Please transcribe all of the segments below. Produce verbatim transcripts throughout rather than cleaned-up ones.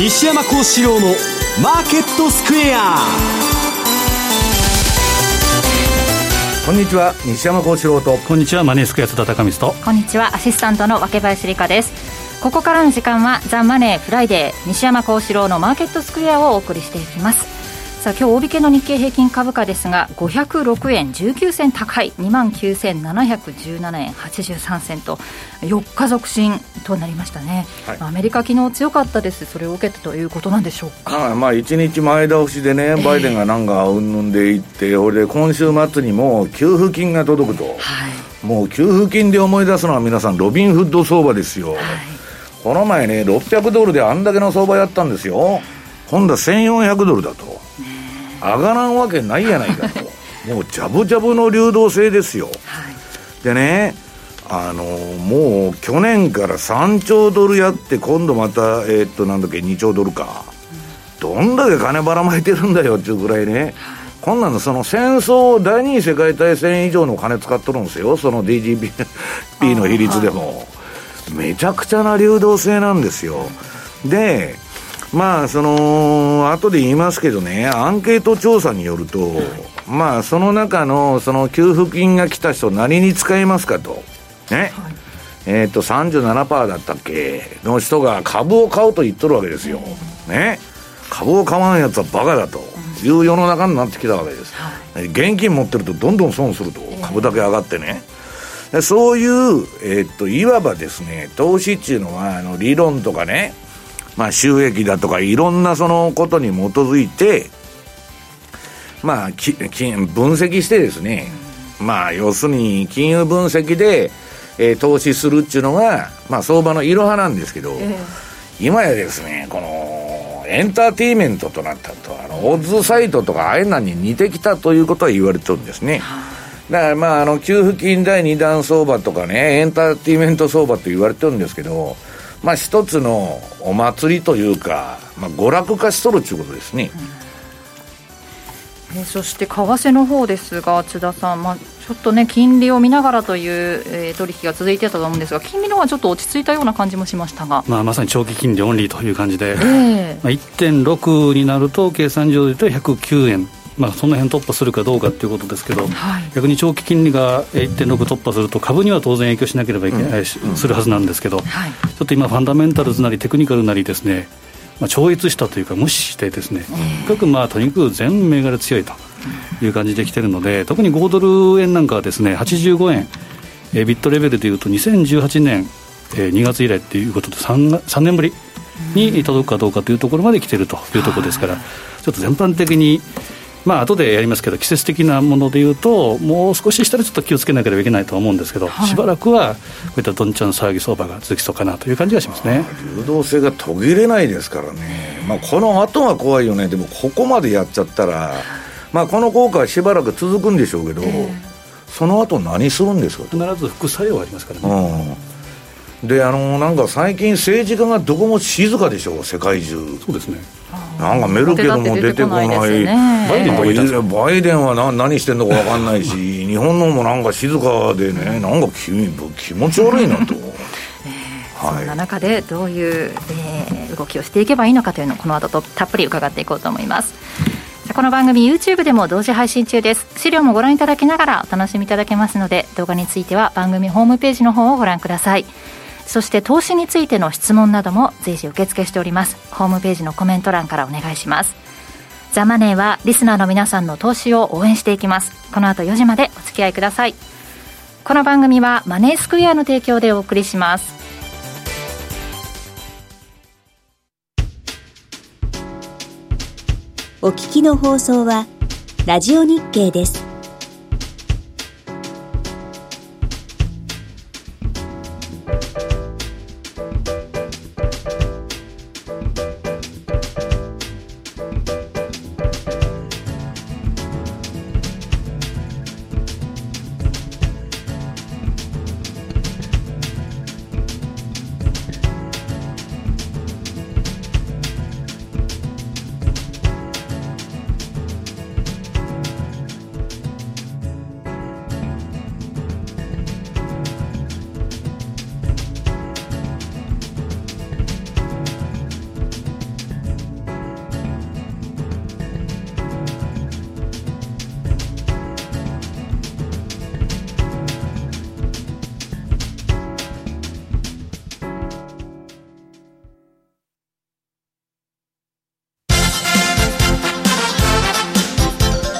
西山孝四郎のマーケットスクエア。こんにちは、西山孝四郎と。こんにちは、マネースクエア津田貴光と。こんにちは、アシスタントの脇林理香です。ここからの時間はザ・マネーフライデー、西山孝四郎のマーケットスクエアをお送りしていきます。さあ、今日大引けの日経平均株価ですが、ごひゃくろくえんじゅうきゅうせん高い にまんきゅうせんななひゃくじゅうななえんはちじゅうさんせんとよっか続伸となりましたね、はい、アメリカ昨日強かったです。それを受けてということなんでしょうか。ああ、まあ、いちにち前倒しでね、バイデンがなんかうんぬんでいって、えー、俺で今週末にもう給付金が届くと、はい、もう給付金で思い出すのは皆さんロビンフッド相場ですよ、はい、この前ねろっぴゃくドルであんだけの相場やったんですよ。今度はせんよんひゃくドルだと、ね、上がらんわけないやないかともうジャブジャブの流動性ですよ、はい、でね、あのもう去年からさんちょうドルやって、今度また、えー、っとなんだっけにちょうドルか、うん、どんだけ金ばらまいてるんだよっていうぐらいね、はい、こんなのその戦争第二次世界大戦以上の金使っとるんですよ、その ディージーピー の比率でも、はい、めちゃくちゃな流動性なんですよ。でまあ、その後で言いますけどね、アンケート調査によると、はい、まあ、その中のその給付金が来た人何に使いますかと、ね、はい、えー、と さんじゅうななパーセント だったっけの人が株を買うと言っとるわけですよ、ね、株を買わんやつはバカだという世の中になってきたわけです、はい、現金持ってるとどんどん損すると、株だけ上がってね、でそういう、えー、といわばですね、投資っていうのはあの理論とかね、まあ、収益だとかいろんなそのことに基づいて、まあ、きき分析してですね、まあ、要するに金融分析で、えー、投資するっていうのが、まあ、相場のいろはなんですけど、えー、今やですね、このエンターテインメントとなったと、あのオッズサイトとかああいうのに似てきたということは言われてるんですね。だから、まあ、あの給付金だいにだん相場とかね、エンターテインメント相場と言われてるんですけど、まあ、一つのお祭りというか、まあ、娯楽化しとるということですね、うん、えそして為替の方ですが、津田さん、まあ、ちょっとね金利を見ながらという、えー、取引が続いていたと思うんですが、金利の方はちょっと落ち着いたような感じもしましたが、まあ、まさに長期金利オンリーという感じで、えーまあ、いってんろく になると計算上で言うとひゃくきゅうえん、まあ、その辺突破するかどうかということですけど、はい、逆に長期金利が いってんろく 突破すると株には当然影響しなければいけないし、うん、するはずなんですけど、はい、ちょっと今ファンダメンタルズなりテクニカルなりですね、まあ、超越したというか無視してですね、とにかくとにかく全銘柄強いという感じできているので、特にごドルえんなんかはですね、はちじゅうごえん、えビットレベルでいうとにせんじゅうはちねん、えー、にがつ以来ということで 3, さんねんぶりに届くかどうかというところまで来ているというところですから、はい、ちょっと全般的にまあ後でやりますけど、季節的なものでいうともう少ししたらちょっと気をつけなければいけないとは思うんですけど、はい、しばらくはこういったどんちゃん騒ぎ相場が続きそうかなという感じがしますね。流動性が途切れないですからね、まあ、この後が怖いよね。でもここまでやっちゃったら、まあ、この効果はしばらく続くんでしょうけど、えー、その後何するんですか。必ず副作用がありますからね、うん、であのなんか最近政治家がどこも静かでしょ、世界中。そうですね、なんかメルケルも出てこない、バイデンは 何, 何してんのか分かんないし日本のもなんか静かでね、なんか 気, 気持ち悪いなと、えーはい、そんな中でどういう、えー、動きをしていけばいいのかというのをこの後とたっぷり伺っていこうと思います。この番組 YouTube でも同時配信中です。資料もご覧いただきながらお楽しみいただけますので、動画については番組ホームページの方をご覧ください。そして投資についての質問なども随時受付しております。ホームページのコメント欄からお願いします。ザ・マネーはリスナーの皆さんの投資を応援していきます。この後よじまでお付き合いください。この番組はマネースクエアの提供でお送りします。お聞きの放送はラジオ日経です。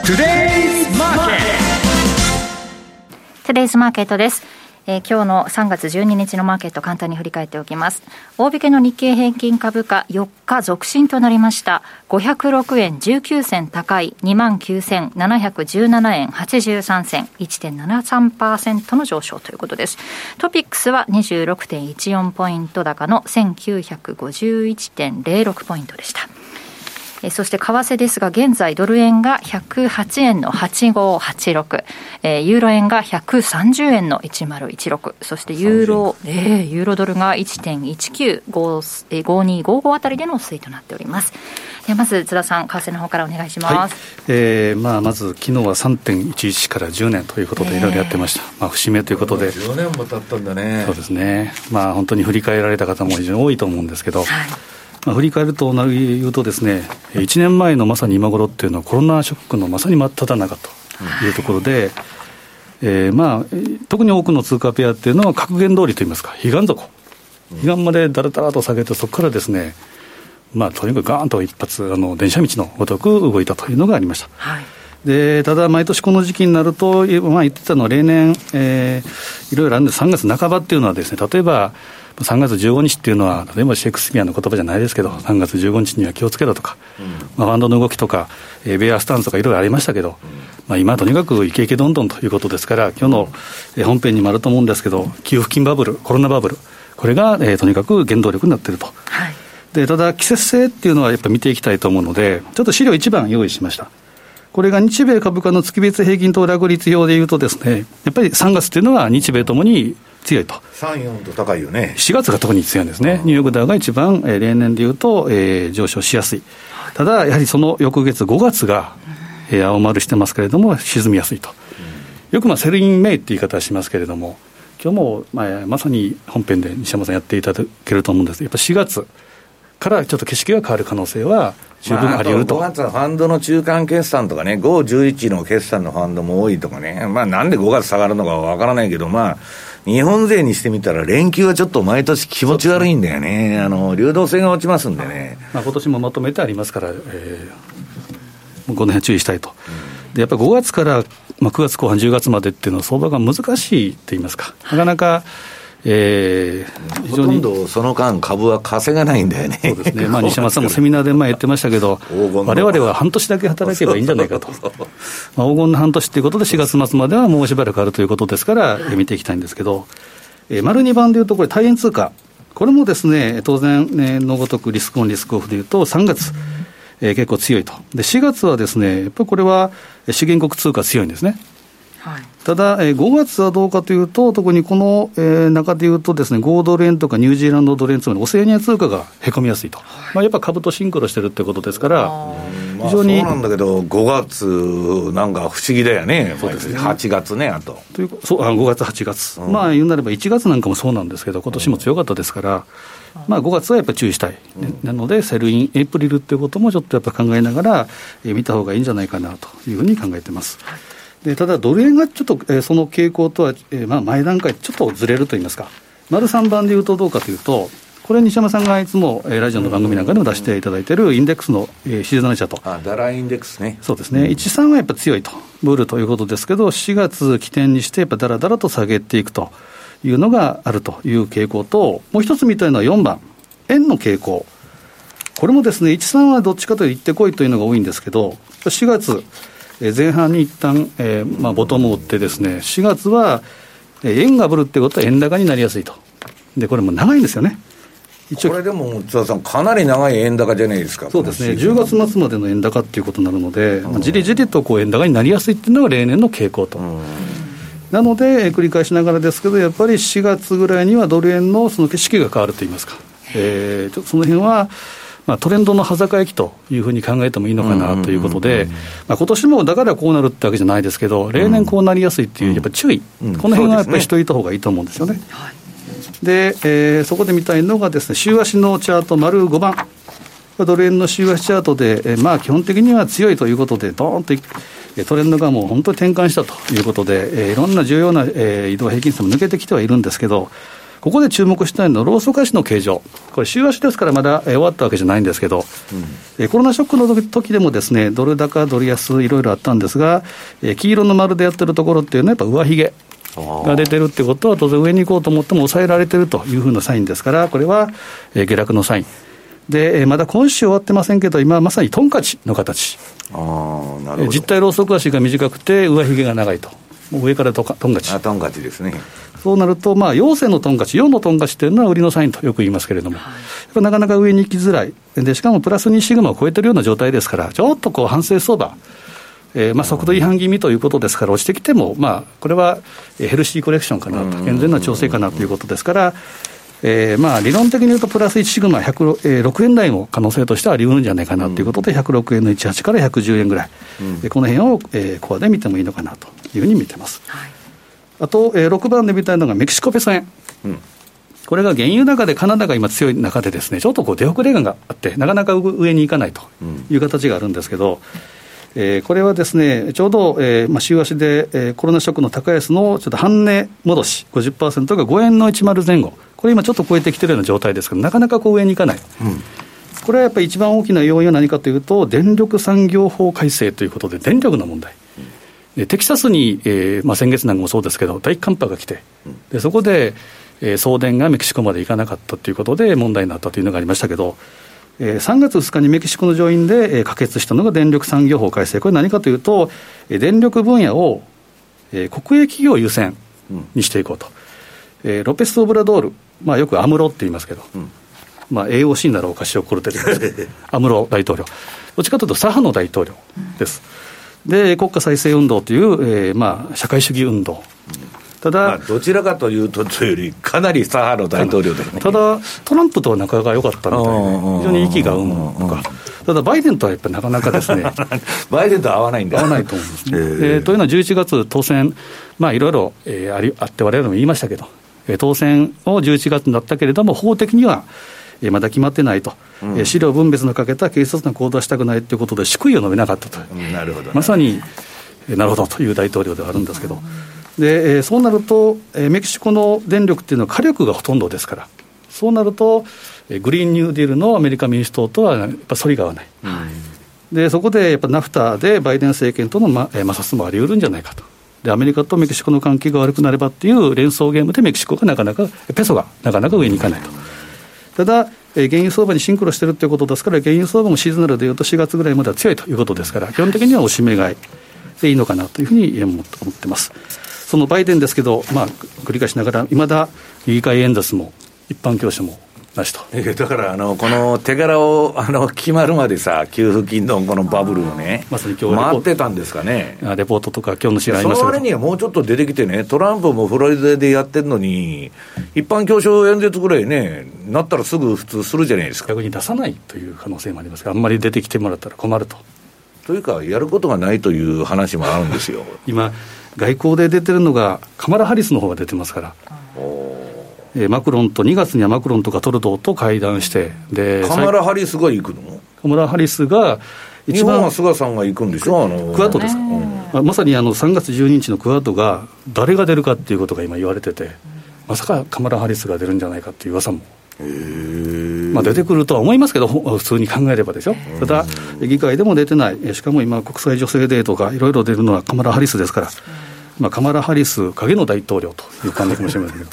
Today's Market. Today's Market です。えー、今日のさんがつじゅうににちのマーケットを簡単に振り返っておきます。大引けの日経平均株価よっか続伸となりました。ごひゃくろくえんじゅうきゅうせん高い にまんきゅうせんななひゃくじゅうななえんはちじゅうさんせん いちてんななさんパーセント の上昇ということです。トピックスは にじゅうろくてんいちよん ポイント高の せんきゅうひゃくごじゅういちてんぜろろく ポイントでした。そして為替ですが、現在ドル円がひゃくはちえんのはちじゅうごはちじゅうろく、えー、ユーロ円がひゃくさんじゅうえんのいちまるいちろく、そしてユーロ、えー、ユーロドルが いちてんいちきゅうごにごご あたりでの推移となっております。でまず津田さん、為替の方からお願いします。はいえーまあ、まず昨日は さんてんいちいち からじゅうねんということでいろいろやってました、えーまあ、節目ということでじゅうねんも経ったんだね。そうですね、まあ、本当に振り返られた方も非常に多いと思うんですけど、はいまあ、振り返ると言うとですね、いちねんまえのまさに今頃っていうのはコロナショックのまさに真っただ中というところで、えーまあ、特に多くの通貨ペアっていうのは格言通りといいますか、彼岸底、彼岸までだらだらと下げて、そこからですね、まあ、とにかくガーンと一発あの電車道のごとく動いたというのがありました、はい、でただ毎年この時期になると、まあ、言ってたのは例年、えー、いろいろあるんでさんがつなかばっていうのはですね、例えばさんがつじゅうごにちっていうのは例えばシェイクスピアの言葉じゃないですけど、さんがつじゅうごにちには気をつけろとか、うんまあ、ファンドの動きとか、えー、ベアスタンスとかいろいろありましたけど、うんまあ、今はとにかくイケイケどんどんということですから、今日の、えー、本編にもあると思うんですけど、給付金バブル、コロナバブル、これが、えー、とにかく原動力になっていると、はい、でただ季節性っていうのはやっぱり見ていきたいと思うので、ちょっと資料いちばん用意しました。これが日米株価の月別平均騰落率表でいうとですね、やっぱりさんがつっていうのは日米ともに強いと、さん、よんと高いよね。しがつが特に強いんですね。ニューヨークダウが一番、えー、例年でいうと、えー、上昇しやすい。ただやはりその翌月ごがつが、えー、青丸してますけれども沈みやすいと、うん、よくまあセルインメイって言い方はしますけれども、今日も、まあ、まさに本編で西山さんやっていただけると思うんですけど、やっぱしがつからちょっと景色が変わる可能性は十分あり得ると、まあ、あとごがつはファンドの中間決算とかね、ご、じゅういちの決算のファンドも多いとかね、まあ、なんでごがつ下がるのかは分からないけど、まあ、日本勢にしてみたら連休はちょっと毎年気持ち悪いんだよね。あの流動性が落ちますんでね、まあ、今年もまとめてありますから、えー、この辺注意したいと。でやっぱりごがつから、まあ、くがつこうはんじゅうがつまでっていうのは相場が難しいと言いますか、なかなかえー、ほとんどその間株は稼がないんだよ ね, そうですね、まあ、西山さんもセミナーで前言ってましたけど、我々は半年だけ働けばいいんじゃないかと、まあ、黄金の半年ということでしがつ末まではもうしばらくあるということですから見ていきたいんですけど、えー、丸にばんでいうとこれ対円通貨、これもですね当然、ね、のごとくリスクオンリスクオフでいうとさんがつ、えー、結構強いと。でしがつはですねやっぱりこれは資源国通貨強いんですね。ただごがつはどうかというと、特にこの中でいうとですね、豪ドル円とかニュージーランドドル円、つまりオセアニア通貨がへこみやすいと、はいまあ、やっぱり株とシンクロしてるってことですから、非常に、まあ、そうなんだけどごがつなんか不思議だよね。そうですね、はちがつねあと、というそうあごがつはちがつ、うん、まあ言うなればいちがつなんかもそうなんですけど今年も強かったですから、うんまあ、ごがつはやっぱり注意したい、うん、なのでセルインエイプリルっていうこともちょっとやっぱ考えながら見た方がいいんじゃないかなというふうに考えてます。はいでただドル円がちょっと、えー、その傾向とは、えーまあ、前段階ちょっとずれるといいますか、丸さんばんでいうとどうかというと、これ西山さんがいつも、えー、ラジオの番組なんかでも出していただいているインデックスの、えー、しじゅうななしゃとあダラインデックスね。そうですね、いちさんはやっぱ強いとブールということですけど、しがつ起点にしてやっぱダラダラと下げていくというのがあるという傾向と、もう一つ見たいのはよんばん円の傾向、これもですねいちさんはどっちかというと行ってこいというのが多いんですけど、しがつ前半に一旦、えーまあ、ボトムを打ってですね、しがつは円がぶるってことは円高になりやすいと。でこれも長いんですよね。一応これでも津田さんかなり長い円高じゃないですか。そうですね、じゅうがつ末までの円高っていうことになるので、まあ、じりじりとこう円高になりやすいっていうのが例年の傾向と。なので繰り返しながらですけど、やっぱりしがつぐらいにはドル円のその景色が変わるといいますか、えー、ちょっとその辺はまあ、トレンドの端境期というふうに考えてもいいのかなということで、今年もだからこうなるってわけじゃないですけど、例年こうなりやすいっていうやっぱ注意、うんうん、この辺はやっぱりしといた方がいいと思うんですよね。で、えー、そこで見たいのがですね、週足のチャート丸ごばん、ドル円の週足チャートで、えー、まあ基本的には強いということでドーンとトレンドがもう本当に転換したということで、えー、いろんな重要な、えー、移動平均線も抜けてきてはいるんですけど、ここで注目したいのは労組価指の形状、これ週足ですからまだ終わったわけじゃないんですけど、うん、えコロナショックの 時, 時でもですね、ドル高ドル安いろいろあったんですが、え黄色の丸でやってるところっていうのはやっぱ上髭が出てるってことは当然上に行こうと思っても抑えられてるというふうなサインですから、これは下落のサインで、まだ今週終わってませんけど今まさにトンカチの形、あ、なるほど、実体ローソク足が短くて上髭が長いと、もう上からトンカチ、あ、トンカチですね。そうなると、まあ、陽性のトンカチ、陽のトンカチというのは売りのサインとよく言いますけれども、はい、なかなか上に行きづらいで、しかもプラスにシグマを超えているような状態ですから、ちょっとこう反省相場、えーまあ、速度違反気味ということですから、落ちてきても、まあ、これはヘルシーコレクションかなと、健全な調整かなということですから、えーまあ、理論的に言うとプラスいちシグマひゃくろくえん台も可能性としてはありうるんじゃないかなということで、ひゃくろくえんのじゅうはちからひゃくじゅうえんぐらい、うん、この辺を、えー、コアで見てもいいのかなというふうに見てます、はい、あと、えー、ろくばんで見たいのがメキシコペソ円、うん、これが原油高でカナダが今強い中でですね、ちょっとこう出遅れ感があってなかなか上に行かないという形があるんですけど、うん、えー、これはですね、ちょうど、えーまあ、週足で、えー、コロナショックの高安のちょっと半値戻し ごじゅっパーセント がごえんのいちまるぜん後、これ今ちょっと超えてきてるような状態ですけど、なかなかこう上にいかない、うん、これはやっぱり一番大きな要因は何かというと、電力産業法改正ということで電力の問題、うん、でテキサスに、えーまあ、先月なんかもそうですけど大寒波が来て、でそこで、えー、送電がメキシコまで行かなかったということで問題になったというのがありましたけど、さんがつふつかにメキシコの上院で可決したのが電力産業法改正、これ何かというと電力分野を国営企業優先にしていこうと、うん、ロペス・オブラドール、まあ、よくアムロって言いますけど、うん、まあ、エーオーシー ならお菓子をコルテルアムロ大統領、どっちかというと左派の大統領です、うん、で国家再生運動という、えーまあ、社会主義運動、うん、ただ、まあ、どちらかというとというよりかなり左派の大統領ですね。ただトランプとは仲が良かったみたいな、非常に息が合うのか、ただバイデンとはやっぱりなかなかですねバイデンとは合わないんだ、合わないと思うんですね、えーえー、というのはじゅういちがつ当選、まあ、いろいろ、えー、あり、あって我々も言いましたけど、当選をじゅういちがつになったけれども法的にはまだ決まってないと、うん、資料分別のかけた軽率な行動はしたくないということで祝意を述べなかったと、うん、なるほど、ね、まさになるほどという大統領ではあるんですけど、うん、でそうなるとメキシコの電力っていうのは火力がほとんどですから、そうなるとグリーンニューディールのアメリカ民主党とはやっぱ反りが合わない、はい、でそこでやっぱ ナフタ でバイデン政権との摩擦もありうるんじゃないかと、でアメリカとメキシコの関係が悪くなればっていう連想ゲームでメキシコがなかなかペソがなかなか上にいかないと、ただ原油相場にシンクロしてるということですから、原油相場もシーズナルでいうとしがつぐらいまでは強いということですから、基本的にはおしめ買いでいいのかなというふうに思ってます。そのバイデンですけど、まあ、繰り返しながらいまだ議会演説も一般教書もなしと、だからあのこの手柄をあの決まるまでさ、給付金のこのバブルをね、まさに今日回ってたんですかね、レポートとか今日の試合ありましたけど、その割にはもうちょっと出てきてね、トランプもフロリダでやってるのに一般教書演説ぐらいねなったらすぐ普通するじゃないですか。逆に出さないという可能性もありますが、あんまり出てきてもらったら困ると、というかやることがないという話もあるんですよ今外交で出てるのがカマラ・ハリスの方が出てますから、えー、マクロンとにがつにはマクロンとかトルドーと会談して、でカマラ・ハリスが行くの、カマラ・ハリスが一番、日本は菅さんが行くんでしょ、あのクアッドですか、うん、まさにあのさんがつじゅうににちのクアッドが誰が出るかっていうことが今言われてて、まさかカマラ・ハリスが出るんじゃないかっていう噂も、へー、まあ、出てくるとは思いますけど、普通に考えればですよ。ただ議会でも出てない、しかも今国際女性デーとかいろいろ出るのはカマラ・ハリスですから、まあ、カマラ・ハリス影の大統領という感じかもしれませんけど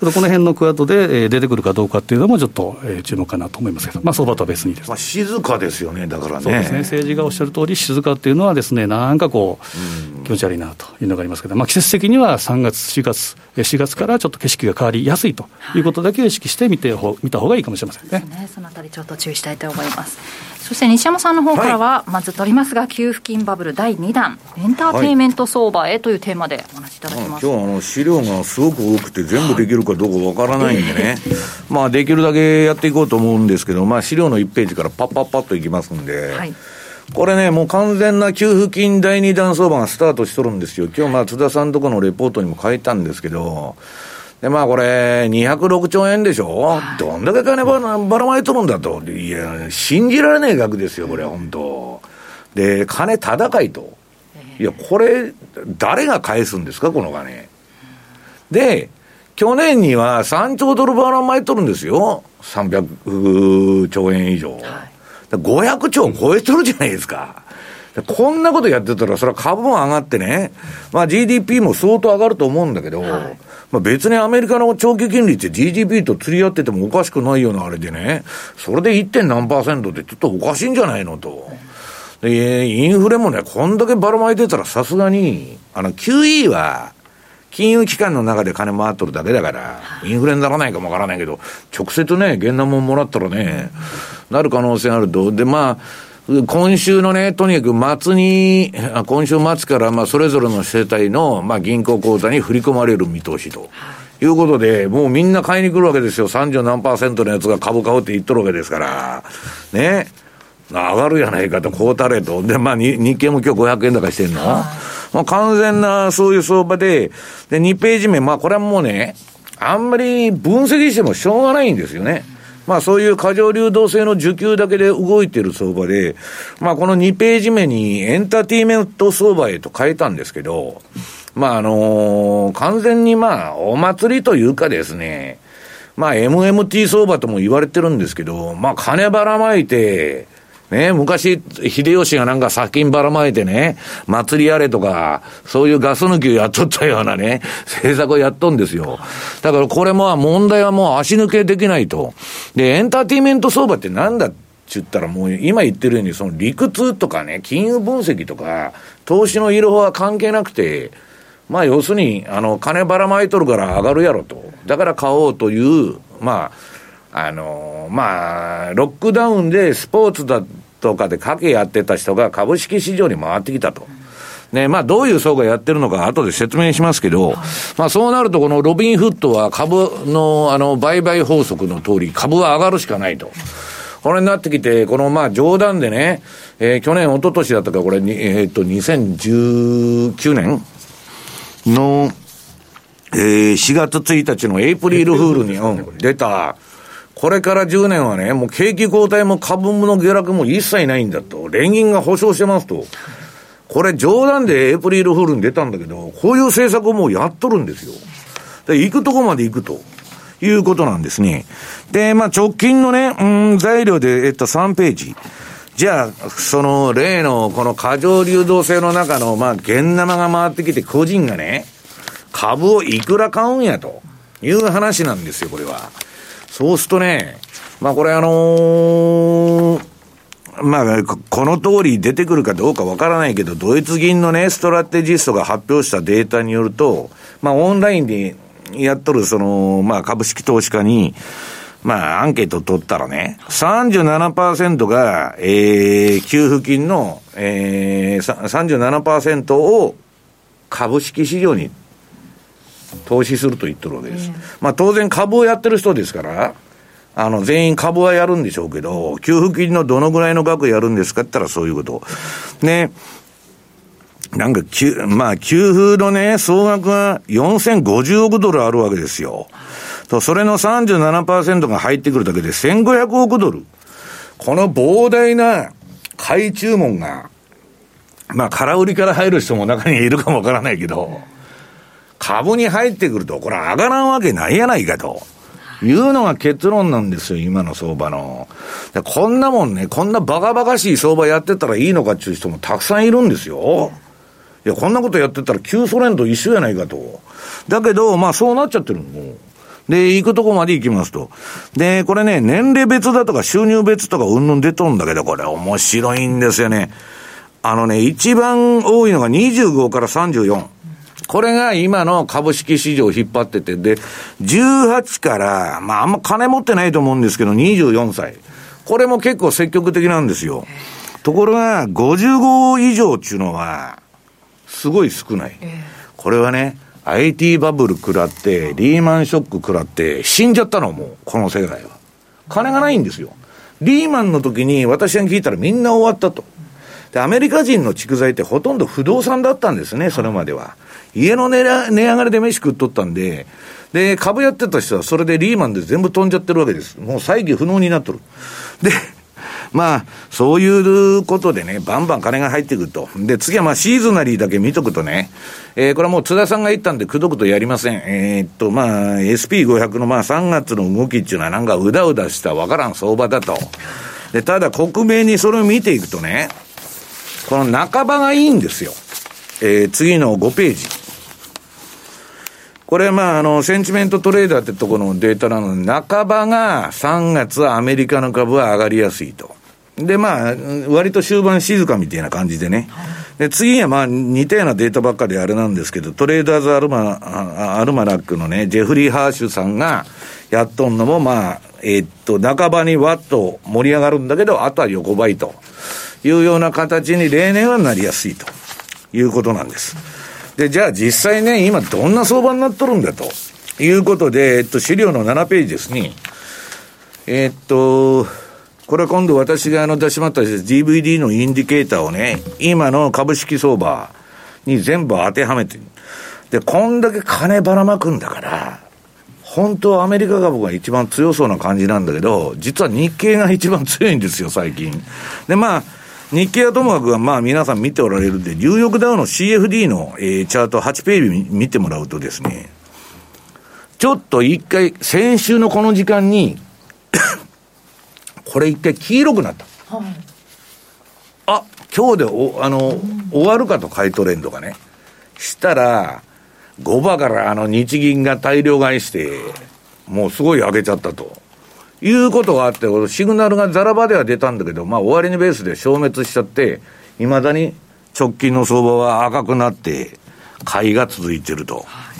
この辺のクアッドで出てくるかどうかっていうのもちょっと注目かなと思いますけど、まあ、相場とは別にです、まあ、静かですよね、だからね、そうですね、政治がおっしゃる通り静かっていうのはですね、なんかこう気持ち悪いなというのがありますけど、まあ、季節的にはさんがつしがつしがつからちょっと景色が変わりやすいということだけ意識して見てほ見た方がいいかもしれません ね、 そうですね、そのあたりちょっと注意したいと思います。そして西山さんの方からは、はい、まず取りますが給付金バブルだいにだんエンターテインメント相場へというテーマでお話しいただきます、はい、今日あの資料がすごく多くて全部できるかどうかわからないんでねまあできるだけやっていこうと思うんですけど、まあ、資料のいちページからパッパッパッといきますんで、はい、これね、もう完全な給付金だいにだん相場がスタートしとるんですよ。今日まあ津田さんとこのレポートにも書いたんですけど、でまあこれにひゃくろくちょうえんでしょ、どんだけ金ばらまいとるんだと、いや信じられない額ですよこれ本当で、金ただかいと、いやこれ誰が返すんですかこの金で、去年にはさんちょうドル毎とるんですよ。さんびゃくちょうえん以上、はい、ごひゃくちょう超えとるじゃないですか。こんなことやってたらそれは株も上がってね、まあ、ジーディーピー も相当上がると思うんだけど、はい、まあ、別にアメリカの長期金利って ジーディーピー と釣り合っててもおかしくないようなあれでね、それで いってんなんパーセント ってちょっとおかしいんじゃないのと。でインフレもね、こんだけばらまいてたらさすがにあの キューイー は金融機関の中で金回っとるだけだからインフレにならないかもわからないけど、直接ね現金ももらったらねなる可能性あると。でまあ今週のね、とにかく末に、今週末から、まあ、それぞれの世帯の、まあ、銀行口座に振り込まれる見通しということで、もうみんな買いに来るわけですよ。さんじゅうなんパーセントのやつが株買うって言っとるわけですから、ね。上がるやないかと、こうたれと。で、まあ、日経も今日ごひゃくえん高してんの。まあ、完全な、そういう相場で、で、にページ目、まあ、これはもうね、あんまり分析してもしょうがないんですよね。まあそういう過剰流動性の需給だけで動いている相場で、まあこのにページ目にエンターテイメント相場へと変えたんですけど、まああの、完全にまあお祭りというかですね、まあ エムエムティー 相場とも言われてるんですけど、まあ金ばらまいて、ね、昔秀吉がなんか砂金ばらまいてね、祭りやれとかそういうガス抜きをやっとったようなね政策をやっとんですよ。だからこれも問題はもう足抜けできないと。でエンターテイメント相場ってなんだって言ったら、もう今言ってるようにその理屈とかね、金融分析とか投資の色は関係なくて、まあ要するにあの金ばらまいとるから上がるやろと、だから買おうという、まああのまあロックダウンでスポーツだってとかで賭けやってた人が株式市場に回ってきたと、ね、まあどういう層がやってるのか後で説明しますけど、まあそうなるとこのロビンフッドは株のあの売買法則の通り株は上がるしかないと。これになってきて、このまあ冗談でね、えー、去年一昨年だったからこれに、えー、っとにせんじゅうきゅうねんの、えー、しがつついたちのエイプリルフールに、うん、出たこれからじゅうねんはね、もう景気後退も株の下落も一切ないんだと、連銀が保証してますと。これ冗談でエイプリルフールに出たんだけど、こういう政策をもうやっとるんですよ。で行くとこまで行くということなんですね。でまあ直近のね、うん、材料でえっとさんページ、じゃあその例のこの過剰流動性の中のまあ現生が回ってきて、個人がね株をいくら買うんやという話なんですよ。これはそうするとね、まあこれあのー、まあこの通り出てくるかどうかわからないけど、ドイツ銀のね、ストラテジストが発表したデータによると、まあオンラインでやっとるその、まあ株式投資家に、まあアンケート取ったらね、さんじゅうななパーセント が、えー、給付金の、えー、さんじゅうななパーセント を株式市場に投資すると言ってるわけです。まあ当然株をやってる人ですから、あの全員株はやるんでしょうけど、給付金のどのぐらいの額やるんですかって言ったらそういうこと。ね、なんか、まあ給付のね、総額がよんせんごじゅうおくドルあるわけですよ。と、それの さんじゅうななパーセント が入ってくるだけでせんごひゃくおくドル。この膨大な買い注文が、まあ空売りから入る人も中にいるかもわからないけど、株に入ってくると、これ上がらんわけないやないかというのが結論なんですよ、今の相場の。でこんなもんね、こんなバカバカしい相場やってたらいいのかっていう人もたくさんいるんですよ。いや、こんなことやってたら旧ソ連と一緒やないかと。だけどまあそうなっちゃってるので、行くとこまで行きますと。でこれね、年齢別だとか収入別とかうんぬん出とるんだけど、これ面白いんですよね。あのね、一番多いのがにじゅうごからさんじゅうよん、これが今の株式市場を引っ張ってて、で、じゅうはちから、まああんま金持ってないと思うんですけど、にじゅうよんさい。これも結構積極的なんですよ。ところが、ごじゅうご以上っていうのは、すごい少ない。これはね、アイティー バブル食らって、リーマンショック食らって、死んじゃったの、もう、この世界は。金がないんですよ。リーマンの時に私が聞いたらみんな終わったと。で、アメリカ人の蓄財ってほとんど不動産だったんですね、それまでは。家の値上がりで飯食っとったんで、で、株やってた人はそれでリーマンで全部飛んじゃってるわけです。もう再起不能になっとる。で、まあそういうことでね、バンバン金が入ってくると。で次はまあシーズナリーだけ見とくとね、えー、これはもう津田さんが言ったんでくどくとやりません。えー、っとまあ エスピーごひゃく のまあさんがつの動きっていうのはなんかうだうだしたわからん相場だと。でただ克明にそれを見ていくとね、この半ばがいいんですよ。えー、次のごページ。これはまああのセンチメントトレーダーってところのデータなので、半ばがさんがつはアメリカの株は上がりやすいと。でまあ割と終盤静かみたいな感じでね。で次はまあ似たようなデータばっかりあれなんですけど、トレーダーズアルマ、アルマラックのねジェフリー・ハーシュさんがやっとんのもまあえー、っと半ばにワッと盛り上がるんだけど、あとは横ばいというような形に例年はなりやすいということなんです。でじゃあ実際ね今どんな相場になっとるんだということで、えっと、資料のななページですね。えっとこれ今度私があの出しまった ディーブイディー のインディケーターをね今の株式相場に全部当てはめて、でこんだけ金ばらまくんだから本当はアメリカ株が一番強そうな感じなんだけど、実は日経が一番強いんですよ最近で。まあ日経はともかくまあ皆さん見ておられるんで、ニューヨークダウの シーエフディー の、えー、チャートはちページ見てもらうとですね、ちょっと一回先週のこの時間にこれ一回黄色くなった、はい、あ今日でおあの、うん、終わるかと買いトレンドがね、したらごばからあの日銀が大量買いしてもうすごい上げちゃったということがあって、シグナルがザラバでは出たんだけど、まあ終わりにベースで消滅しちゃって、いまだに直近の相場は赤くなって買いが続いてると、は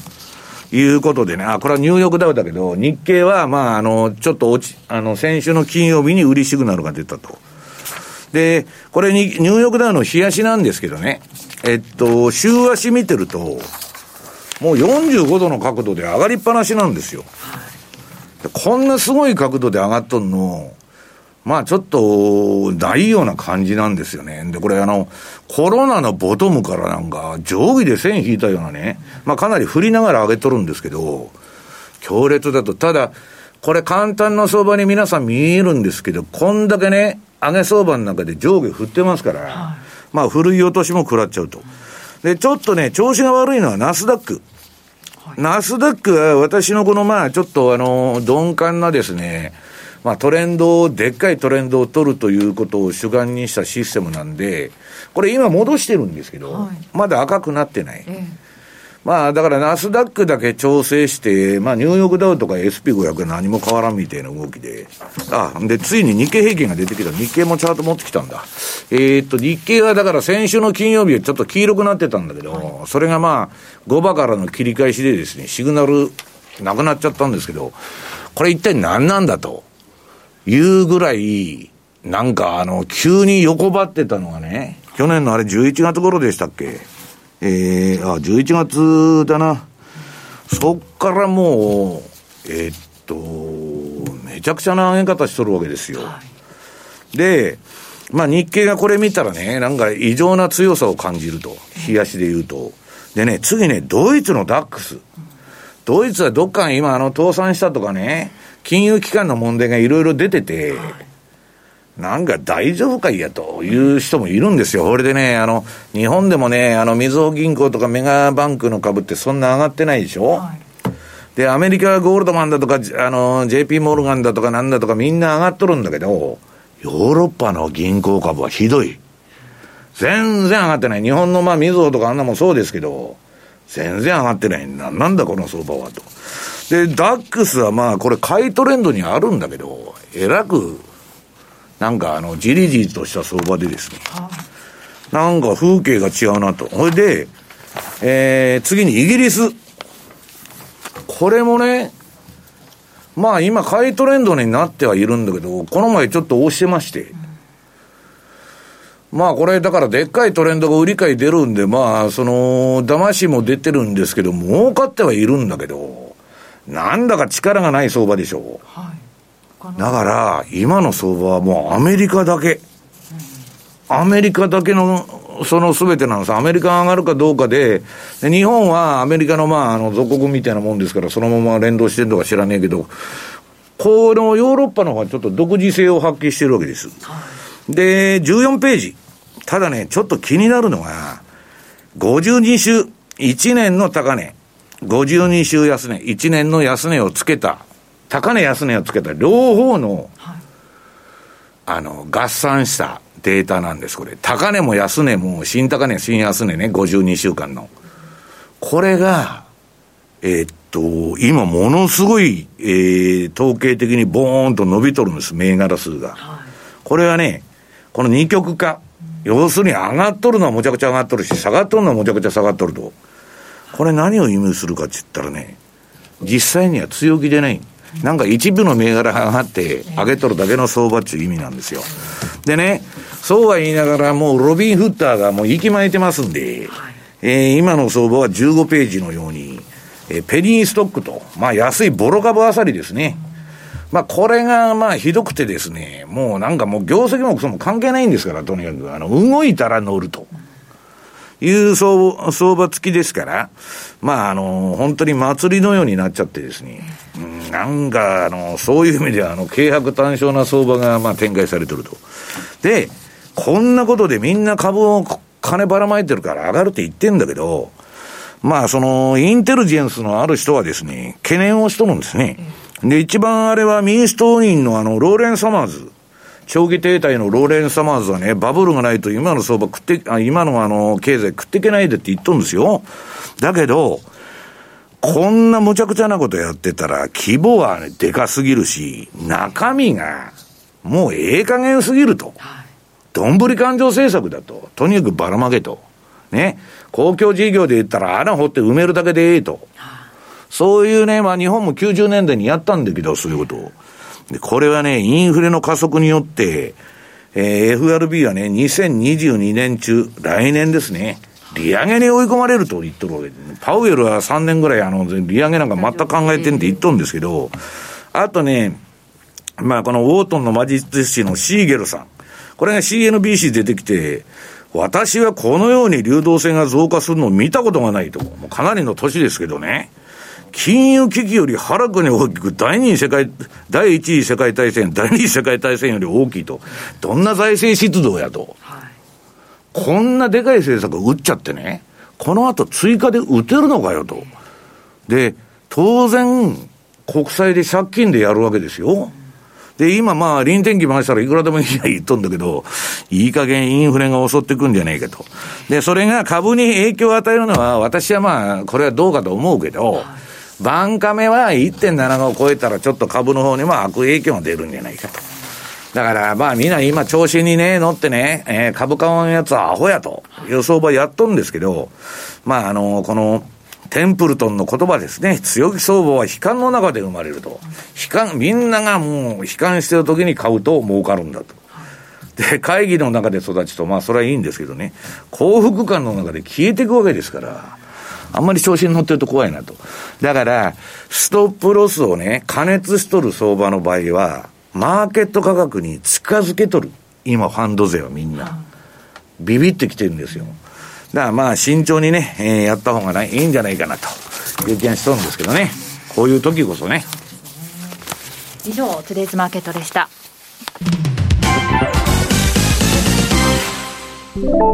い、いうことでね、あこれはニューヨークダウだけど日経はまああのちょっと落ちあの先週の金曜日に売りシグナルが出たと。でこれにニューヨークダウの日足なんですけどね、えっと週足見てるともうよんじゅうごどの角度で上がりっぱなしなんですよ。こんなすごい角度で上がっとんの、まあちょっとないような感じなんですよね。でこれあのコロナのボトムからなんか上下で線引いたようなね、まあかなり振りながら上げとるんですけど強烈だと。ただこれ簡単な相場に皆さん見えるんですけど、こんだけね上げ相場の中で上下振ってますから、まあ振るい落としも食らっちゃうと。でちょっとね調子が悪いのはナスダック。ナスダックは私のこのまあちょっとあの鈍感なですね、まあトレンドをでっかいトレンドを取るということを主眼にしたシステムなんで、これ今戻してるんですけどまだ赤くなってない、ええ、まあだからナスダックだけ調整して、まあ、ニューヨークダウとか エスピーごひゃく は何も変わらんみたいな動きで、あでついに日経平均が出てきた。日経もチャート持ってきたんだ。えー、っと日経はだから先週の金曜日はちょっと黄色くなってたんだけど、はい、それがまあごばからの切り返しでですねシグナルなくなっちゃったんですけど、これ一体何なんだというぐらいなんかあの急に横ばってたのがね、去年のあれじゅういちがつ頃でしたっけ、えー、あじゅういちがつだな。そっからもうえー、っとめちゃくちゃな上げ方しとるわけですよ、はい、で、まあ、日経がこれ見たらねなんか異常な強さを感じると日足で言うと。でね次ねドイツのダックス、ドイツはどっかに今あの倒産したとかね金融機関の問題がいろいろ出てて、はいなんか大丈夫かいやという人もいるんですよ。これでねあの日本でもねあのみずほ銀行とかメガバンクの株ってそんな上がってないでしょ、はい、でアメリカはゴールドマンだとかあの ジェーピー モルガンだとかなんだとかみんな上がっとるんだけど、ヨーロッパの銀行株はひどい。全然上がってない。日本のまあみずほとかあんなもそうですけど全然上がってない。な、なんだこの相場はと。でダックスはまあこれ買いトレンドにあるんだけどえらくなんかあのじりじりとした相場でですね、なんか風景が違うなと。それで、えー、次にイギリス。これもねまあ今買いトレンドになってはいるんだけど、この前ちょっと押してまして、うん、まあこれだからでっかいトレンドが売り買い出るんで、まあその騙しも出てるんですけど儲かってはいるんだけど、なんだか力がない相場でしょう、はい。だから今の相場はもうアメリカだけ、アメリカだけのその全てなんです。アメリカが上がるかどうか で, で日本はアメリカのまああの属国みたいなもんですからそのまま連動してるのか知らねえけど、このヨーロッパの方はちょっと独自性を発揮してるわけです。で、じゅうよんページ。ただね、ちょっと気になるのが、ごじゅうに週、いちねんの高値、ごじゅうに週安値、いちねんの安値をつけた、高値安値をつけた、両方の、はい、あの、合算したデータなんです、これ。高値も安値も、新高値、新安値ね、ごじゅうにしゅうかんの。これが、えー、っと、今ものすごい、えー、統計的にボーンと伸びとるんです、銘柄数が。はい、これはね、この二極化。要するに上がっとるのはもちゃくちゃ上がっとるし、下がっとるのはもちゃくちゃ下がっとると。これ何を意味するかって言ったらね、実際には強気でない。なんか一部の銘柄が上がって上げとるだけの相場っていう意味なんですよ。でね、そうは言いながらもうロビンフッターがもう息巻いてますんで、えー、今の相場はじゅうごページのように、えー、ペニーストックと、まあ安いボロ株あさりですね。まあこれがまあひどくてですね、もうなんかもう業績もそも関係ないんですから、とにかくあの動いたら乗るという相場付きですから、まああの本当に祭りのようになっちゃってですね、うん、なんかあのそういう意味ではあの軽薄短小な相場がまあ展開されてると。で、こんなことでみんな株を金ばらまいてるから上がるって言ってんだけど、まあそのインテリジェンスのある人はですね、懸念をしとるんですね。で、一番あれは民主党員のあの、ローレン・サマーズ。長期停滞のローレン・サマーズはね、バブルがないと今の相場食って、あ今のあの、経済食っていけないでって言っとるんですよ。だけど、こんな無茶苦茶なことやってたら、規模は、ね、でかすぎるし、中身が、もうええ加減すぎると。どんぶり勘定政策だと。とにかくばらまけと。ね。公共事業で言ったら穴掘って埋めるだけでええと。そういうね、まあ日本もきゅうじゅうねんだいにやったんだけど、そういうことを。で、これはね、インフレの加速によって、えー、エフアールビー はね、にせんにじゅうにねん中、来年ですね、利上げに追い込まれると言ってるわけで、ね、パウエルはさんねんぐらい、あの、利上げなんか全く考えてんって言っとるんですけど、あとね、まあこのウォートンの魔術師のシーゲルさん。これが シーエヌビーシー 出てきて、私はこのように流動性が増加するのを見たことがないと。もうかなりの年ですけどね。金融危機よりはらくに大きく、第二世界、第一次世界大戦、第二次世界大戦より大きいと。どんな財政出動やと。はい、こんなでかい政策を打っちゃってね、この後追加で打てるのかよと。で、当然、国債で借金でやるわけですよ。で、今まあ、臨転機回したらいくらでもいいや言っとんだけど、いい加減インフレが襲ってくんじゃねえかと。で、それが株に影響を与えるのは、私はまあ、これはどうかと思うけど、はい、バンカメは いってんななご を超えたらちょっと株の方にも悪影響が出るんじゃないかと。だからまあみんな今調子にね乗ってね、えー、株価のやつはアホやという相場やっとるんですけど、まああのこのテンプルトンの言葉ですね、強気相場は悲観の中で生まれると。悲観、みんながもう悲観してる時に買うと儲かるんだと。で、会議の中で育ちと、まあそれはいいんですけどね、幸福感の中で消えていくわけですから、あんまり調子に乗ってると怖いなと。だから、ストップロスをね、加熱しとる相場の場合は、マーケット価格に近づけとる。今、ファンド勢はみんな。ビビってきてるんですよ。だからまあ、慎重にね、えー、やった方がない、いいんじゃないかなと、いう気がしとるんですけどね。こういう時こそね。以上、トゥデイズマーケットでした。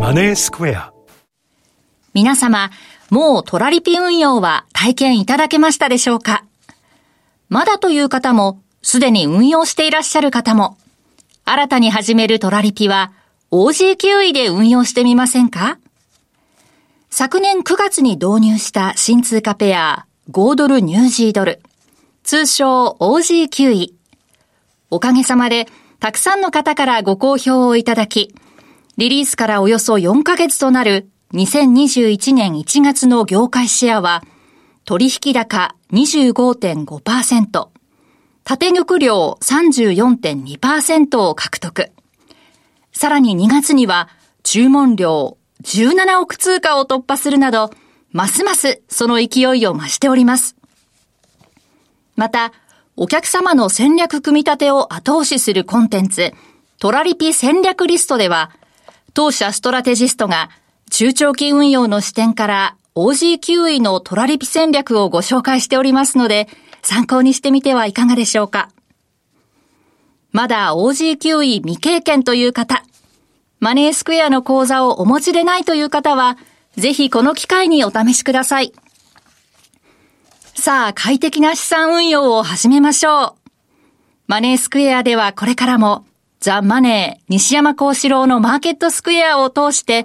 マネースクエア。皆様、もうトラリピ運用は体験いただけましたでしょうか？まだという方も、すでに運用していらっしゃる方も、新たに始めるトラリピは オージー キューイー で運用してみませんか？昨年くがつに導入した新通貨ペア豪ドルニュージードル、通称 オージー キューイー。おかげさまでたくさんの方からご好評をいただき、リリースからおよそよんかげつとなるにせんにじゅういちねんいちがつの業界シェアは、取引高 にじゅうごてんごパーセント、縦玉量 さんじゅうよんてんにパーセント を獲得。さらににがつには、注文量じゅうななおく通貨を突破するなど、ますますその勢いを増しております。また、お客様の戦略組み立てを後押しするコンテンツ、トラリピ戦略リストでは、当社ストラテジストが、中長期運用の視点から オージー キューイー のトラリピ戦略をご紹介しておりますので、参考にしてみてはいかがでしょうか。まだ オージーキューイー 未経験という方、マネースクエアの口座をお持ちでないという方は、ぜひこの機会にお試しください。さあ、快適な資産運用を始めましょう。マネースクエアではこれからも、ザ・マネー西山孝四郎のマーケットスクエアを通して、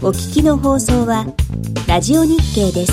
お聞きの放送はラジオ日経です。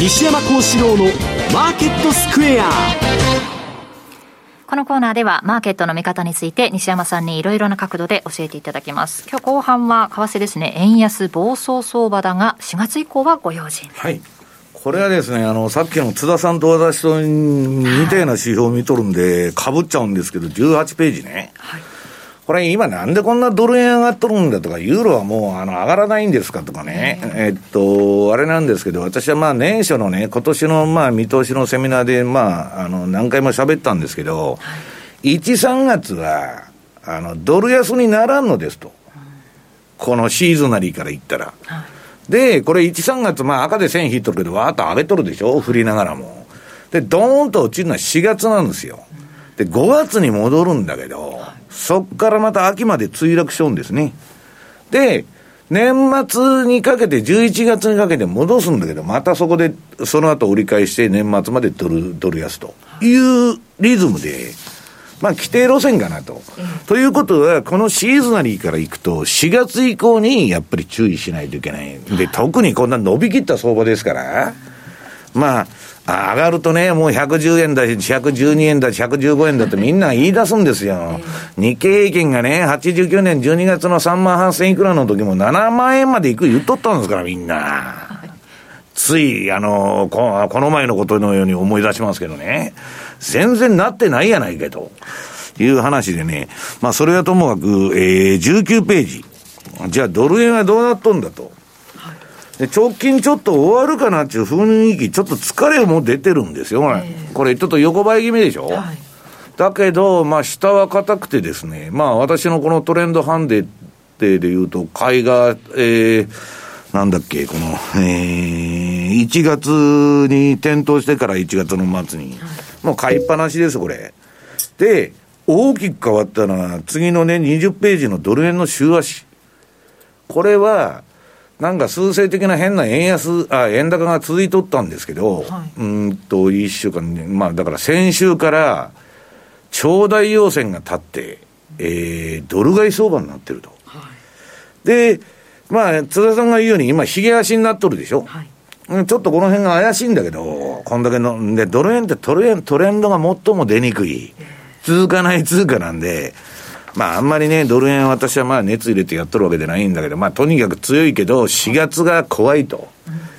西山孝四郎のマーケットスクエア。このコーナーではマーケットの見方について西山さんにいろいろな角度で教えていただきます。今日後半は為替ですね。円安暴走相場だがしがつ以降はご用心。はい、これはですね、あのさっきの津田さんと私と似たような指標を見とるんでかぶっちゃうんですけど、じゅうはちページね、はい、これ今なんでこんなドル円上がっとるんだとか、ユーロはもうあの上がらないんですかとかね、えっとあれなんですけど、私はまあ年初のね、今年のまあ見通しのセミナーでまああの何回も喋ったんですけど、いち、さんがつはあのドル安にならんのですと、このシーズナリーから言ったら、でこれいち、さんがつまあ赤で線引いとるけどわーっと上げとるでしょ、振りながらも、でドーンと落ちるのはしがつなんですよ。でごがつに戻るんだけど、そっからまた秋まで墜落しちゃうんですね。で年末にかけてじゅういちがつにかけて戻すんだけど、またそこでその後折り返して年末までドル、ドル安というリズムで、まあ規定路線かなと、うん、ということはこのシーズナリーからいくとしがつ以降にやっぱり注意しないといけない。で特にこんな伸びきった相場ですから、まあ上がるとね、もうひゃくじゅうえんだし、ひゃくじゅうにえんだし、ひゃくじゅうごえんだってみんな言い出すんですよ。日経平均がね、はちじゅうきゅうねんじゅうにがつのさんまんはっせんいくらの時もななまんえんまでいく言っとったんですから、みんな。つい、あの、こ、この前のことのように思い出しますけどね。全然なってないやないかという話でね。まあ、それはともかく、えー、じゅうきゅうページ。じゃあ、ドル円はどうなっとんだと。で直近ちょっと終わるかなっていう雰囲気、ちょっと疲れも出てるんですよ、これちょっと横ばい気味でしょ、はい、だけど、まあ、下は硬くてですね、まあ、私のこのトレンド判定でいうと買いが、えー、なんだっけこの、えー、いちがつに点灯してからいちがつの末に、はい、もう買いっぱなしですこれで。大きく変わったのは次のねにじゅうページのドル円の週足、これはなんか数勢的な変な円安、あ、円高が続いとったんですけど、はい、うんといっしゅうかん、ね、まあだから先週から超大陽線が立って、えー、ドル買い相場になってると、はい、でまあ津田さんが言うように今ひげ足になっとるでしょ、はい、ちょっとこの辺が怪しいんだけど、こんだけのでドル円ってトレン、トレンドが最も出にくい続かない通貨なんで、まああんまりねドル円私はまあ熱入れてやっとるわけじゃないんだけど、まあとにかく強いけどしがつが怖いと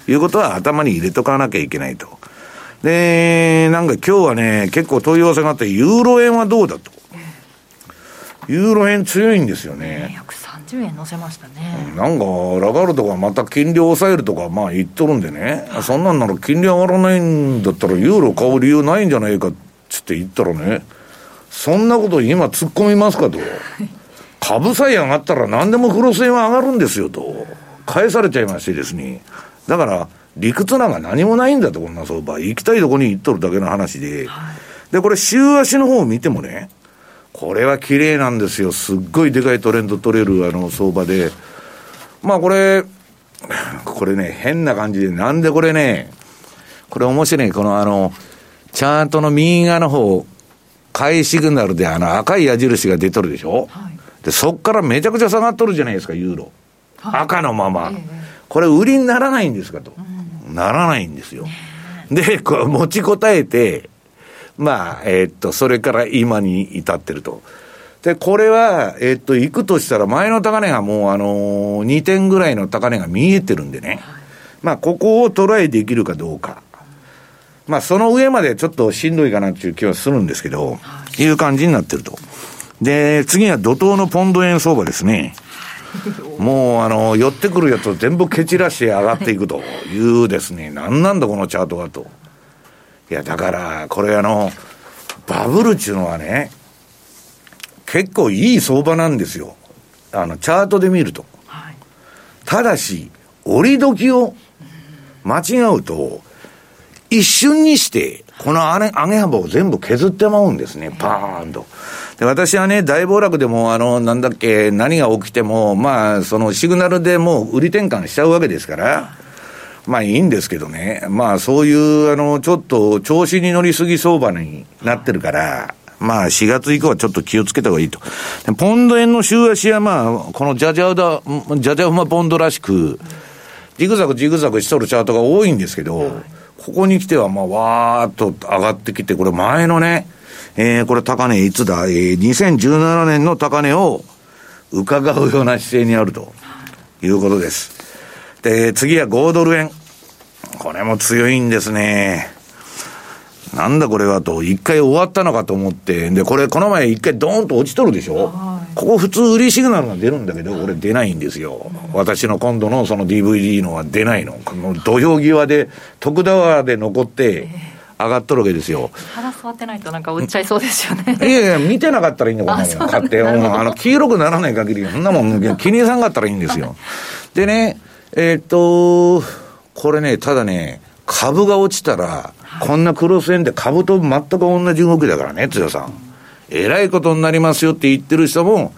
いうことは頭に入れとかなきゃいけないと。でなんか今日はね結構問い合わせがあって、ユーロ円はどうだと。ユーロ円強いんですよね。ひゃくさんじゅうえん乗せましたね。なんかラガルドがまた金利を抑えるとかまあ言っとるんでね、そんなんなら金利上がらないんだったらユーロ買う理由ないんじゃないかっって言ったらね、そんなこと今突っ込みますかと、株さえ上がったら何でもクロス円は上がるんですよと返されちゃいましてですね、だから理屈なんか何もないんだと、こんな相場行きたいとこに行っとるだけの話で、はい、でこれ週足の方を見てもね、これは綺麗なんですよ。すっごいでかいトレンド取れるあの相場で、まあこれこれね、変な感じで、なんでこれね、これ面白い、このあのチャートの右側の方、買いシグナルであの赤い矢印が出とるでしょ、はい、でそっからめちゃくちゃ下がっとるじゃないですかユーロ、はい、赤のまま、ええ、これ売りにならないんですかと、うん、ならないんですよ。でこう持ちこたえて、まあえー、っとそれから今に至ってると。でこれはえー、っと行くとしたら前の高値がもうあのー、にてんぐらいの高値が見えてるんでね、まあここをトライできるかどうか、まあその上までちょっとしんどいかなっていう気はするんですけど、いう感じになってると。で次は怒涛のポンド円相場ですね。もうあの寄ってくるやつを全部蹴散らして上がっていくというですね、なんなんだこのチャートがと。いやだからこれあのバブルっていうのはね、結構いい相場なんですよ、あのチャートで見ると。はい、ただし折り時を間違うと一瞬にしてこの上げ幅を全部削ってまうんですね、パーンと。で私はね、大暴落でもあのなんだっけ、何が起きてもまあそのシグナルでもう売り転換しちゃうわけですから、まあいいんですけどね、まあそういうあのちょっと調子に乗りすぎ相場になってるから、まあしがつ以降はちょっと気をつけた方がいいと。でポンド円の週足はまあこのジャジャウダジャジャウマポンドらしくジグザグジグザグしとるチャートが多いんですけど、はい、ここに来てはまあわーっと上がってきて、これ前のね、えー、これ高値いつだ、えー、にせんじゅうななねんの高値を伺うような姿勢にあるということです。で次は豪ドル円、これも強いんですね。なんだこれはと、一回終わったのかと思って、でこれこの前一回ドーンと落ちとるでしょ、はい、ここ普通売りシグナルが出るんだけど、これ出ないんですよ、うん、私の今度のその ディーブイディー のは出ないの、この土俵際で徳田川で残って上がっとるわけですよ。腹座ってないとなんか売っちゃいそうですよね。いやいや見てなかったらいいのかな、買ってあの黄色くならない限りそんなもん気にさんかったらいいんですよ。でねえー、っとこれね、ただね、株が落ちたらこんなクロス円で株と全く同じ動きだからね、強さんえらいことになりますよって言ってる人も、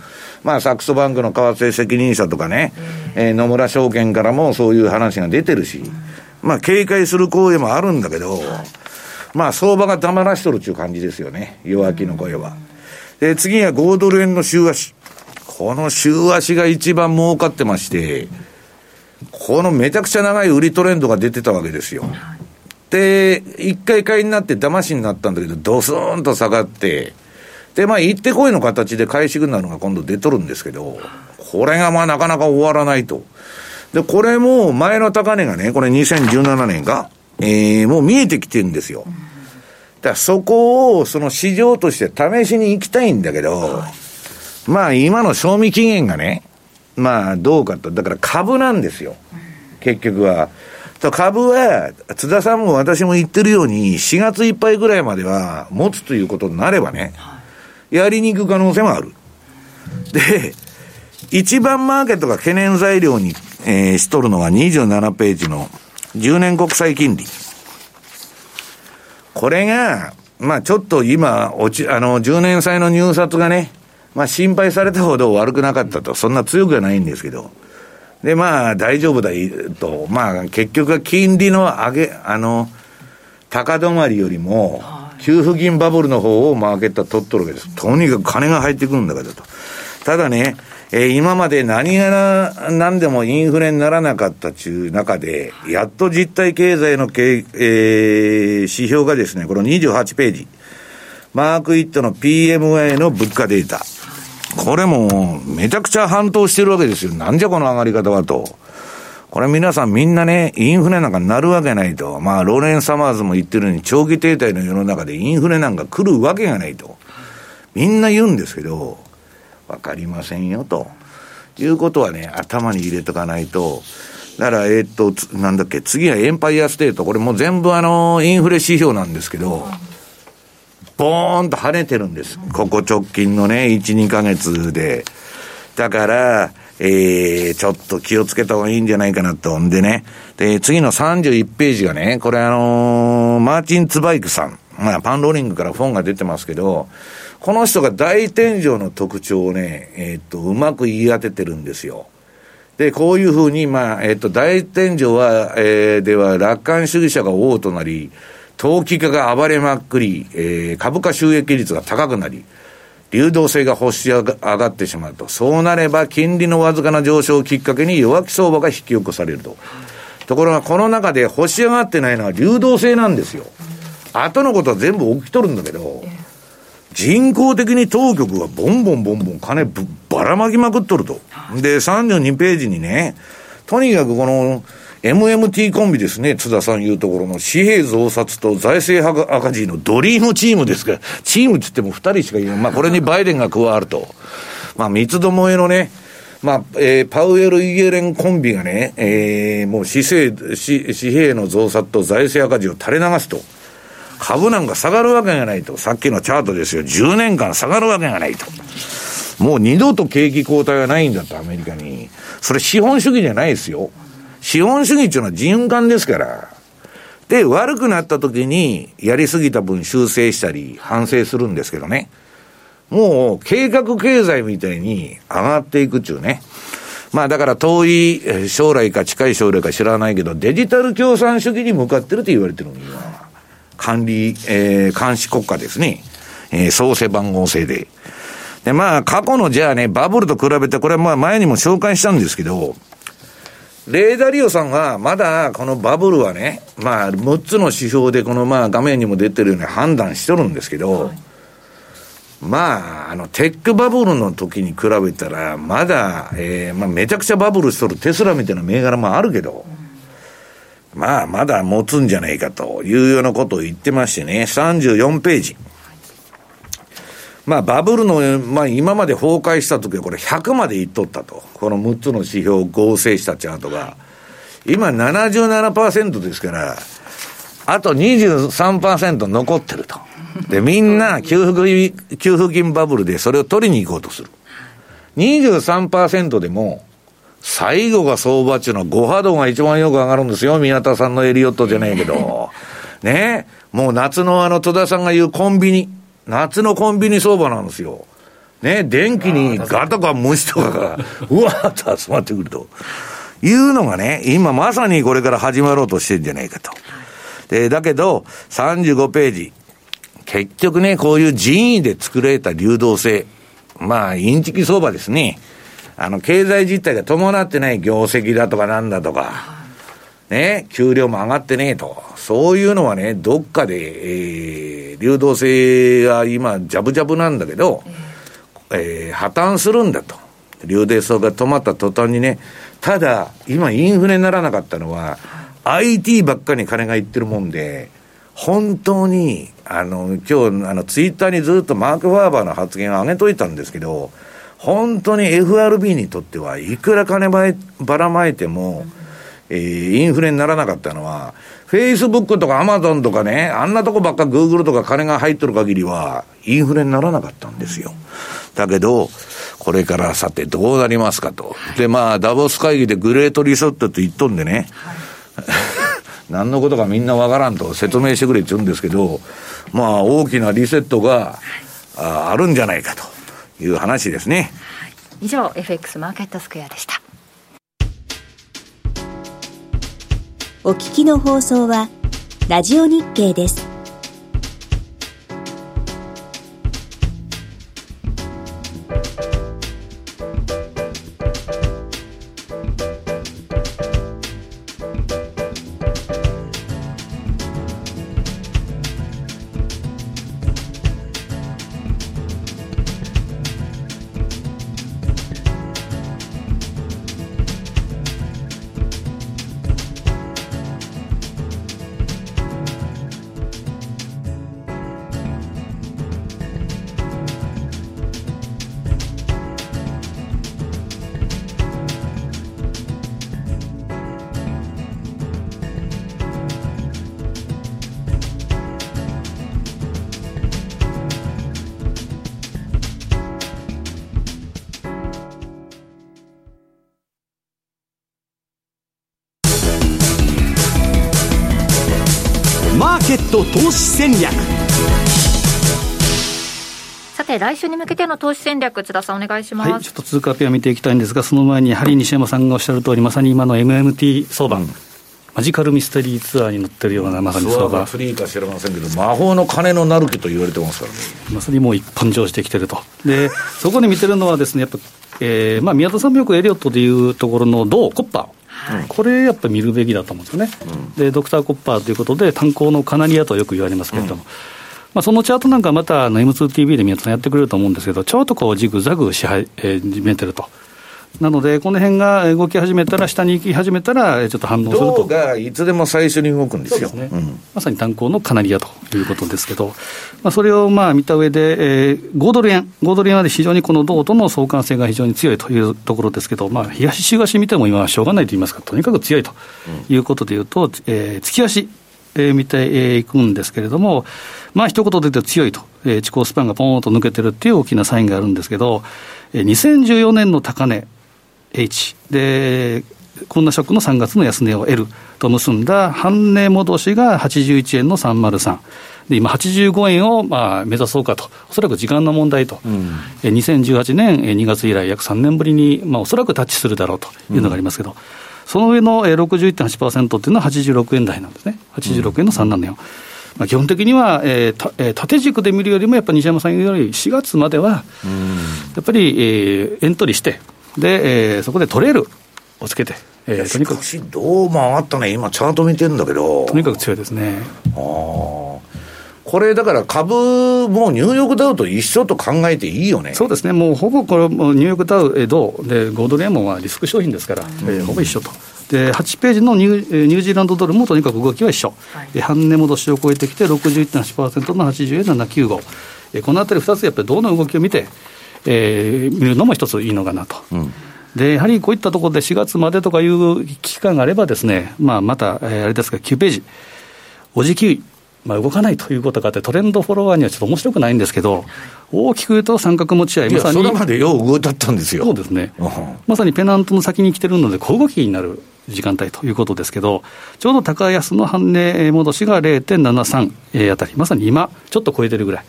まあサクソバンクの為替責任者とかね、えー、野村証券からもそういう話が出てるし、まあ警戒する行為もあるんだけど、まあ相場が黙らしとるっていう感じですよね、弱気の声は。で次は豪ドル円の週足、この週足が一番儲かってまして、このめちゃくちゃ長い売りトレンドが出てたわけですよ。で一回買いになって騙しになったんだけど、ドスーンと下がって、でまあ行ってこいの形で買いシグナルが今度出とるんですけど、これがまあなかなか終わらないと。でこれも前の高値がね、これにせんじゅうななねんが、えー、もう見えてきてるんですよ。だからそこをその市場として試しに行きたいんだけど、まあ今の賞味期限がね、まあどうかと。だから株なんですよ、結局は。株は津田さんも私も言ってるようにしがついっぱいぐらいまでは持つということになればね、やりに行く可能性もある。で一番マーケットが懸念材料に、えー、しとるのがにじゅうななページのじゅうねん国債金利、これがまあちょっと今落ちあのじゅうねん債の入札がね、まあ心配されたほど悪くなかったと、そんな強くはないんですけど、でまあ大丈夫だと、まあ結局は金利の上げあの高止まりよりも給付金バブルの方をマーケットは取っとるわけです。とにかく金が入ってくるんだからと。ただね、えー、今まで何がな何でもインフレにならなかったという中で、やっと実体経済のけ、えー、指標がですね、このにじゅうはちページマークイットの ピーエムアイ の物価データ、これもめちゃくちゃ反動してるわけですよ。なんじゃこの上がり方はと。これ皆さんみんなね、インフレなんかなるわけないと。まあローレン・サマーズも言ってるように、長期停滞の世の中でインフレなんか来るわけがないとみんな言うんですけど、わかりませんよということはね、頭に入れとかないと。だからえっとなんだっけ、次はエンパイアステート、これも全部あのインフレ指標なんですけど、ボーンと跳ねてるんです。ここ直近のね、いち、にかげつで。だから、えー、ちょっと気をつけた方がいいんじゃないかなと。んでね。で、次のさんじゅういちページがね、これあのー、マーチン・ツバイクさん。まあ、パンローリングからフォンが出てますけど、この人が大天井の特徴をね、えっと、うまく言い当ててるんですよ。で、こういうふうに、まあ、えっと、大天井は、えー、では、楽観主義者が王となり、投機家が暴れまくり、えー、株価収益率が高くなり、流動性が発し上がってしまうと。そうなれば、金利のわずかな上昇をきっかけに弱気相場が引き起こされると。ところが、この中で発し上がってないのは流動性なんですよ。後のことは全部起きとるんだけど、人工的に当局はボンボンボンボン金ぶばらまきまくっとると。で、さんじゅうにページにね、とにかくこの エムエムティー コンビですね、津田さんいうところの紙幣増刷と財政赤字のドリームチームですから、チームって言ってもふたりしかいない、まあ、これにバイデンが加わると、まあ、三つどもえのね、まあえー、パウエル・イエレンコンビがね、えー、もう 紙幣、紙、紙幣の増刷と財政赤字を垂れ流すと。株なんか下がるわけがないと。さっきのチャートですよ。じゅうねんかん下がるわけがないと。もう二度と景気後退はないんだと、アメリカに。それ資本主義じゃないですよ。資本主義っていうのは循環ですから。で、悪くなった時にやりすぎた分修正したり反省するんですけどね。もう計画経済みたいに上がっていくっちゅうね。まあだから遠い将来か近い将来か知らないけど、デジタル共産主義に向かってると言われてるんですよ。管理、えー、監視国家ですね、えー、創世番号制で。で、まあ過去のじゃあね、バブルと比べて、これはまあ前にも紹介したんですけど、レーダリオさんはまだこのバブルはね、まあむっつの指標でこのまあ画面にも出てるように判断しとるんですけど、はい、まああのテックバブルの時に比べたらまだ、えー、まあめちゃくちゃバブルしとるテスラみたいな銘柄もあるけど、まあ、まだ持つんじゃないかというようなことを言ってましてね、さんじゅうよんページ。まあ、バブルの、まあ、今まで崩壊した時はこれひゃくまでいっとったと。このむっつの指標を合成したチャートが。今 ななじゅうななパーセント ですから、あと にじゅうさんパーセント 残ってると。で、みんな給付金、給付金バブルでそれを取りに行こうとする。にじゅうさんパーセント でも、最後が相場中のご波動が一番よく上がるんですよ。宮田さんのエリオットじゃないけど。ねえ。もう夏のあの戸田さんが言うコンビニ。夏のコンビニ相場なんですよ。ねえ。電気にガとか虫とかが、うわーっと集まってくると。いうのがね、今まさにこれから始まろうとしてるんじゃないかと。で、だけど、さんじゅうごページ。結局ね、こういう人為で作られた流動性。まあ、インチキ相場ですね。あの、経済実態が伴ってない業績だとかなんだとか、ね、給料も上がってねえと。そういうのはね、どっかで、えー、流動性が今、ジャブジャブなんだけど、えー、破綻するんだと。流動性が止まった途端にね、ただ、今インフレにならなかったのは、アイティー ばっかに金がいってるもんで、本当に、あの、今日、あの、ツイッターにずっとマーク・ファーバーの発言を上げといたんですけど、本当に エフアールビー にとってはいくら金ばらまいても、えー、インフレにならなかったのは Facebook とか Amazon とかね、あんなとこばっか Google とか金が入っとる限りはインフレにならなかったんですよ。だけどこれからさてどうなりますかと。で、まあダボス会議でグレートリセットと言っとんでね、はい、何のことかみんなわからんと説明してくれって言うんですけど、まあ大きなリセットが あ, あるんじゃないかという話ですね。はい、以上 エフエックス マーケットスクエアでした。お聞きの放送はラジオ日経です。マーケット投資戦略。さて来週に向けての投資戦略、津田さんお願いします。はい、ちょっと通貨ペア見ていきたいんですが、その前にやはり西山さんがおっしゃる通り、まさに今の エムエムティー 相場、マジカルミステリーツアーに乗ってるような、まさに相場。フリーか知らませんけど、魔法の金のなる木と言われてますからね。まさにもう一本上してきてると。で、そこで見てるのはですね、やっぱ、えーまあ、宮田さんもよくエリオットでいうところの銅、コッパー。はい、これやっぱ見るべきだと思うんですよね。うん、でドクターコッパーということで炭鉱のカナリアとよく言われますけれども、うんまあ、そのチャートなんかまたあの エムツーティービー で宮田さんやってくれると思うんですけど、ちょっとこうジグザグし始めてると。なのでこの辺が動き始めたら、下に行き始めたらちょっと反応すると。銅がいつでも最初に動くんですよ。そうですね。うん、まさに炭鉱のカナリアということですけど、まあ、それをまあ見た上で、えー、ごドル円ごドル円は非常にこの銅との相関性が非常に強いというところですけど、まあ、東東見ても今はしょうがないと言いますか、とにかく強いということでいうと、うんえー、月足、えー、見ていくんですけれども、まあ一言で言うと強いと、えー、地高スパンがポーンと抜けてるっていう大きなサインがあるんですけど、えー、にせんじゅうよねんの高値H でこんなショックのさんがつの安値を L と結んだ半値戻しがはちじゅういちえんのさんびゃくさんで、今はちじゅうごえんをまあ目指そうかと、おそらく時間の問題と、うん、にせんじゅうはちねんにがつ以来約さんねんぶりに、まあ、おそらくタッチするだろうというのがありますけど、うん、その上の ろくじゅういってんはちパーセント というのははちじゅうろくえん台なんですね。はちじゅうろくえんのさんななよん、うんまあ、基本的には、えーたえー、縦軸で見るよりもやっぱり西山さんよりしがつまでは、うん、やっぱり、えー、エントリーしてでえー、そこで取れるをつけて、えー、とにかくしかしどうも上がったね。今チャート見てるんだけど、とにかく強いですね。あこれだから株もニューヨークダウと一緒と考えていいよね。そうですね、もうほぼこれもニューヨークダウえどうでごドル円もはリスク商品ですから、うんえー、ほぼ一緒と。ではちページのニュー、ニュージーランドドルもとにかく動きは一緒、はい、半値戻しを超えてきて ろくじゅういってんはちパーセント のはちじゅうえんななひゃくきゅうじゅうご、えー、このあたりふたつやっぱりどうの動きを見てえー、見るのも一ついいのかなと、うん、でやはりこういったところでしがつまでとかいう期間があればですね、まあ、また、えー、あれですがきゅうページおじきゅうい、まあ、動かないということがあって、トレンドフォロワーにはちょっと面白くないんですけど、大きく言うと三角持ち合い、まさにそれまでよう動いたったんですよ。そうですね、うん、まさにペナントの先に来てるので小動きになる時間帯ということですけど、ちょうど高安の半値戻しが れいてんななさん あたり、まさに今ちょっと超えてるぐらい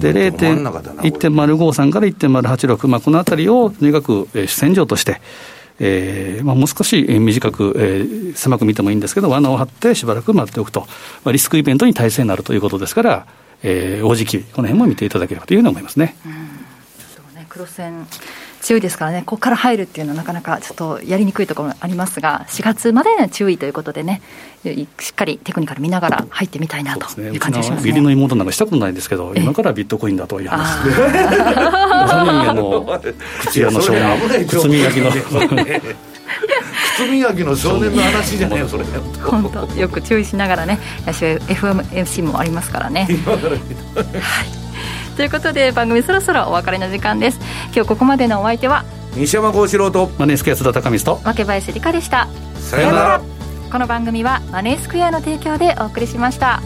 で いってんまるごさん から いってんまるはちろく、まあ、このあたりをとにかく主戦場として、えーまあ、もう少し短く、えー、狭く見てもいいんですけど、罠を張ってしばらく待っておくと、まあ、リスクイベントに耐性になるということですから、えー、大時期この辺も見ていただければというふうに思いますね。うんそうね、黒線強いですからね、ここから入るっていうのはなかなかちょっとやりにくいところもありますが、しがつまで注意ということでね、しっかりテクニカル見ながら入ってみたいなという感じがしますね。義理の妹なんかしたことないですけど、今からビットコインだという話で、あの口屋の少年、靴磨きの靴磨きの少年の話じゃないよそれ。本当よく注意しながらね、来週 エフエムエフシー もありますからね。はい。ということで番組そろそろお別れの時間です。今日ここまでのお相手は西山孝四郎とマネースクエア津田高見と若林理香でした。さようなら。この番組はマネースクエアの提供でお送りしました。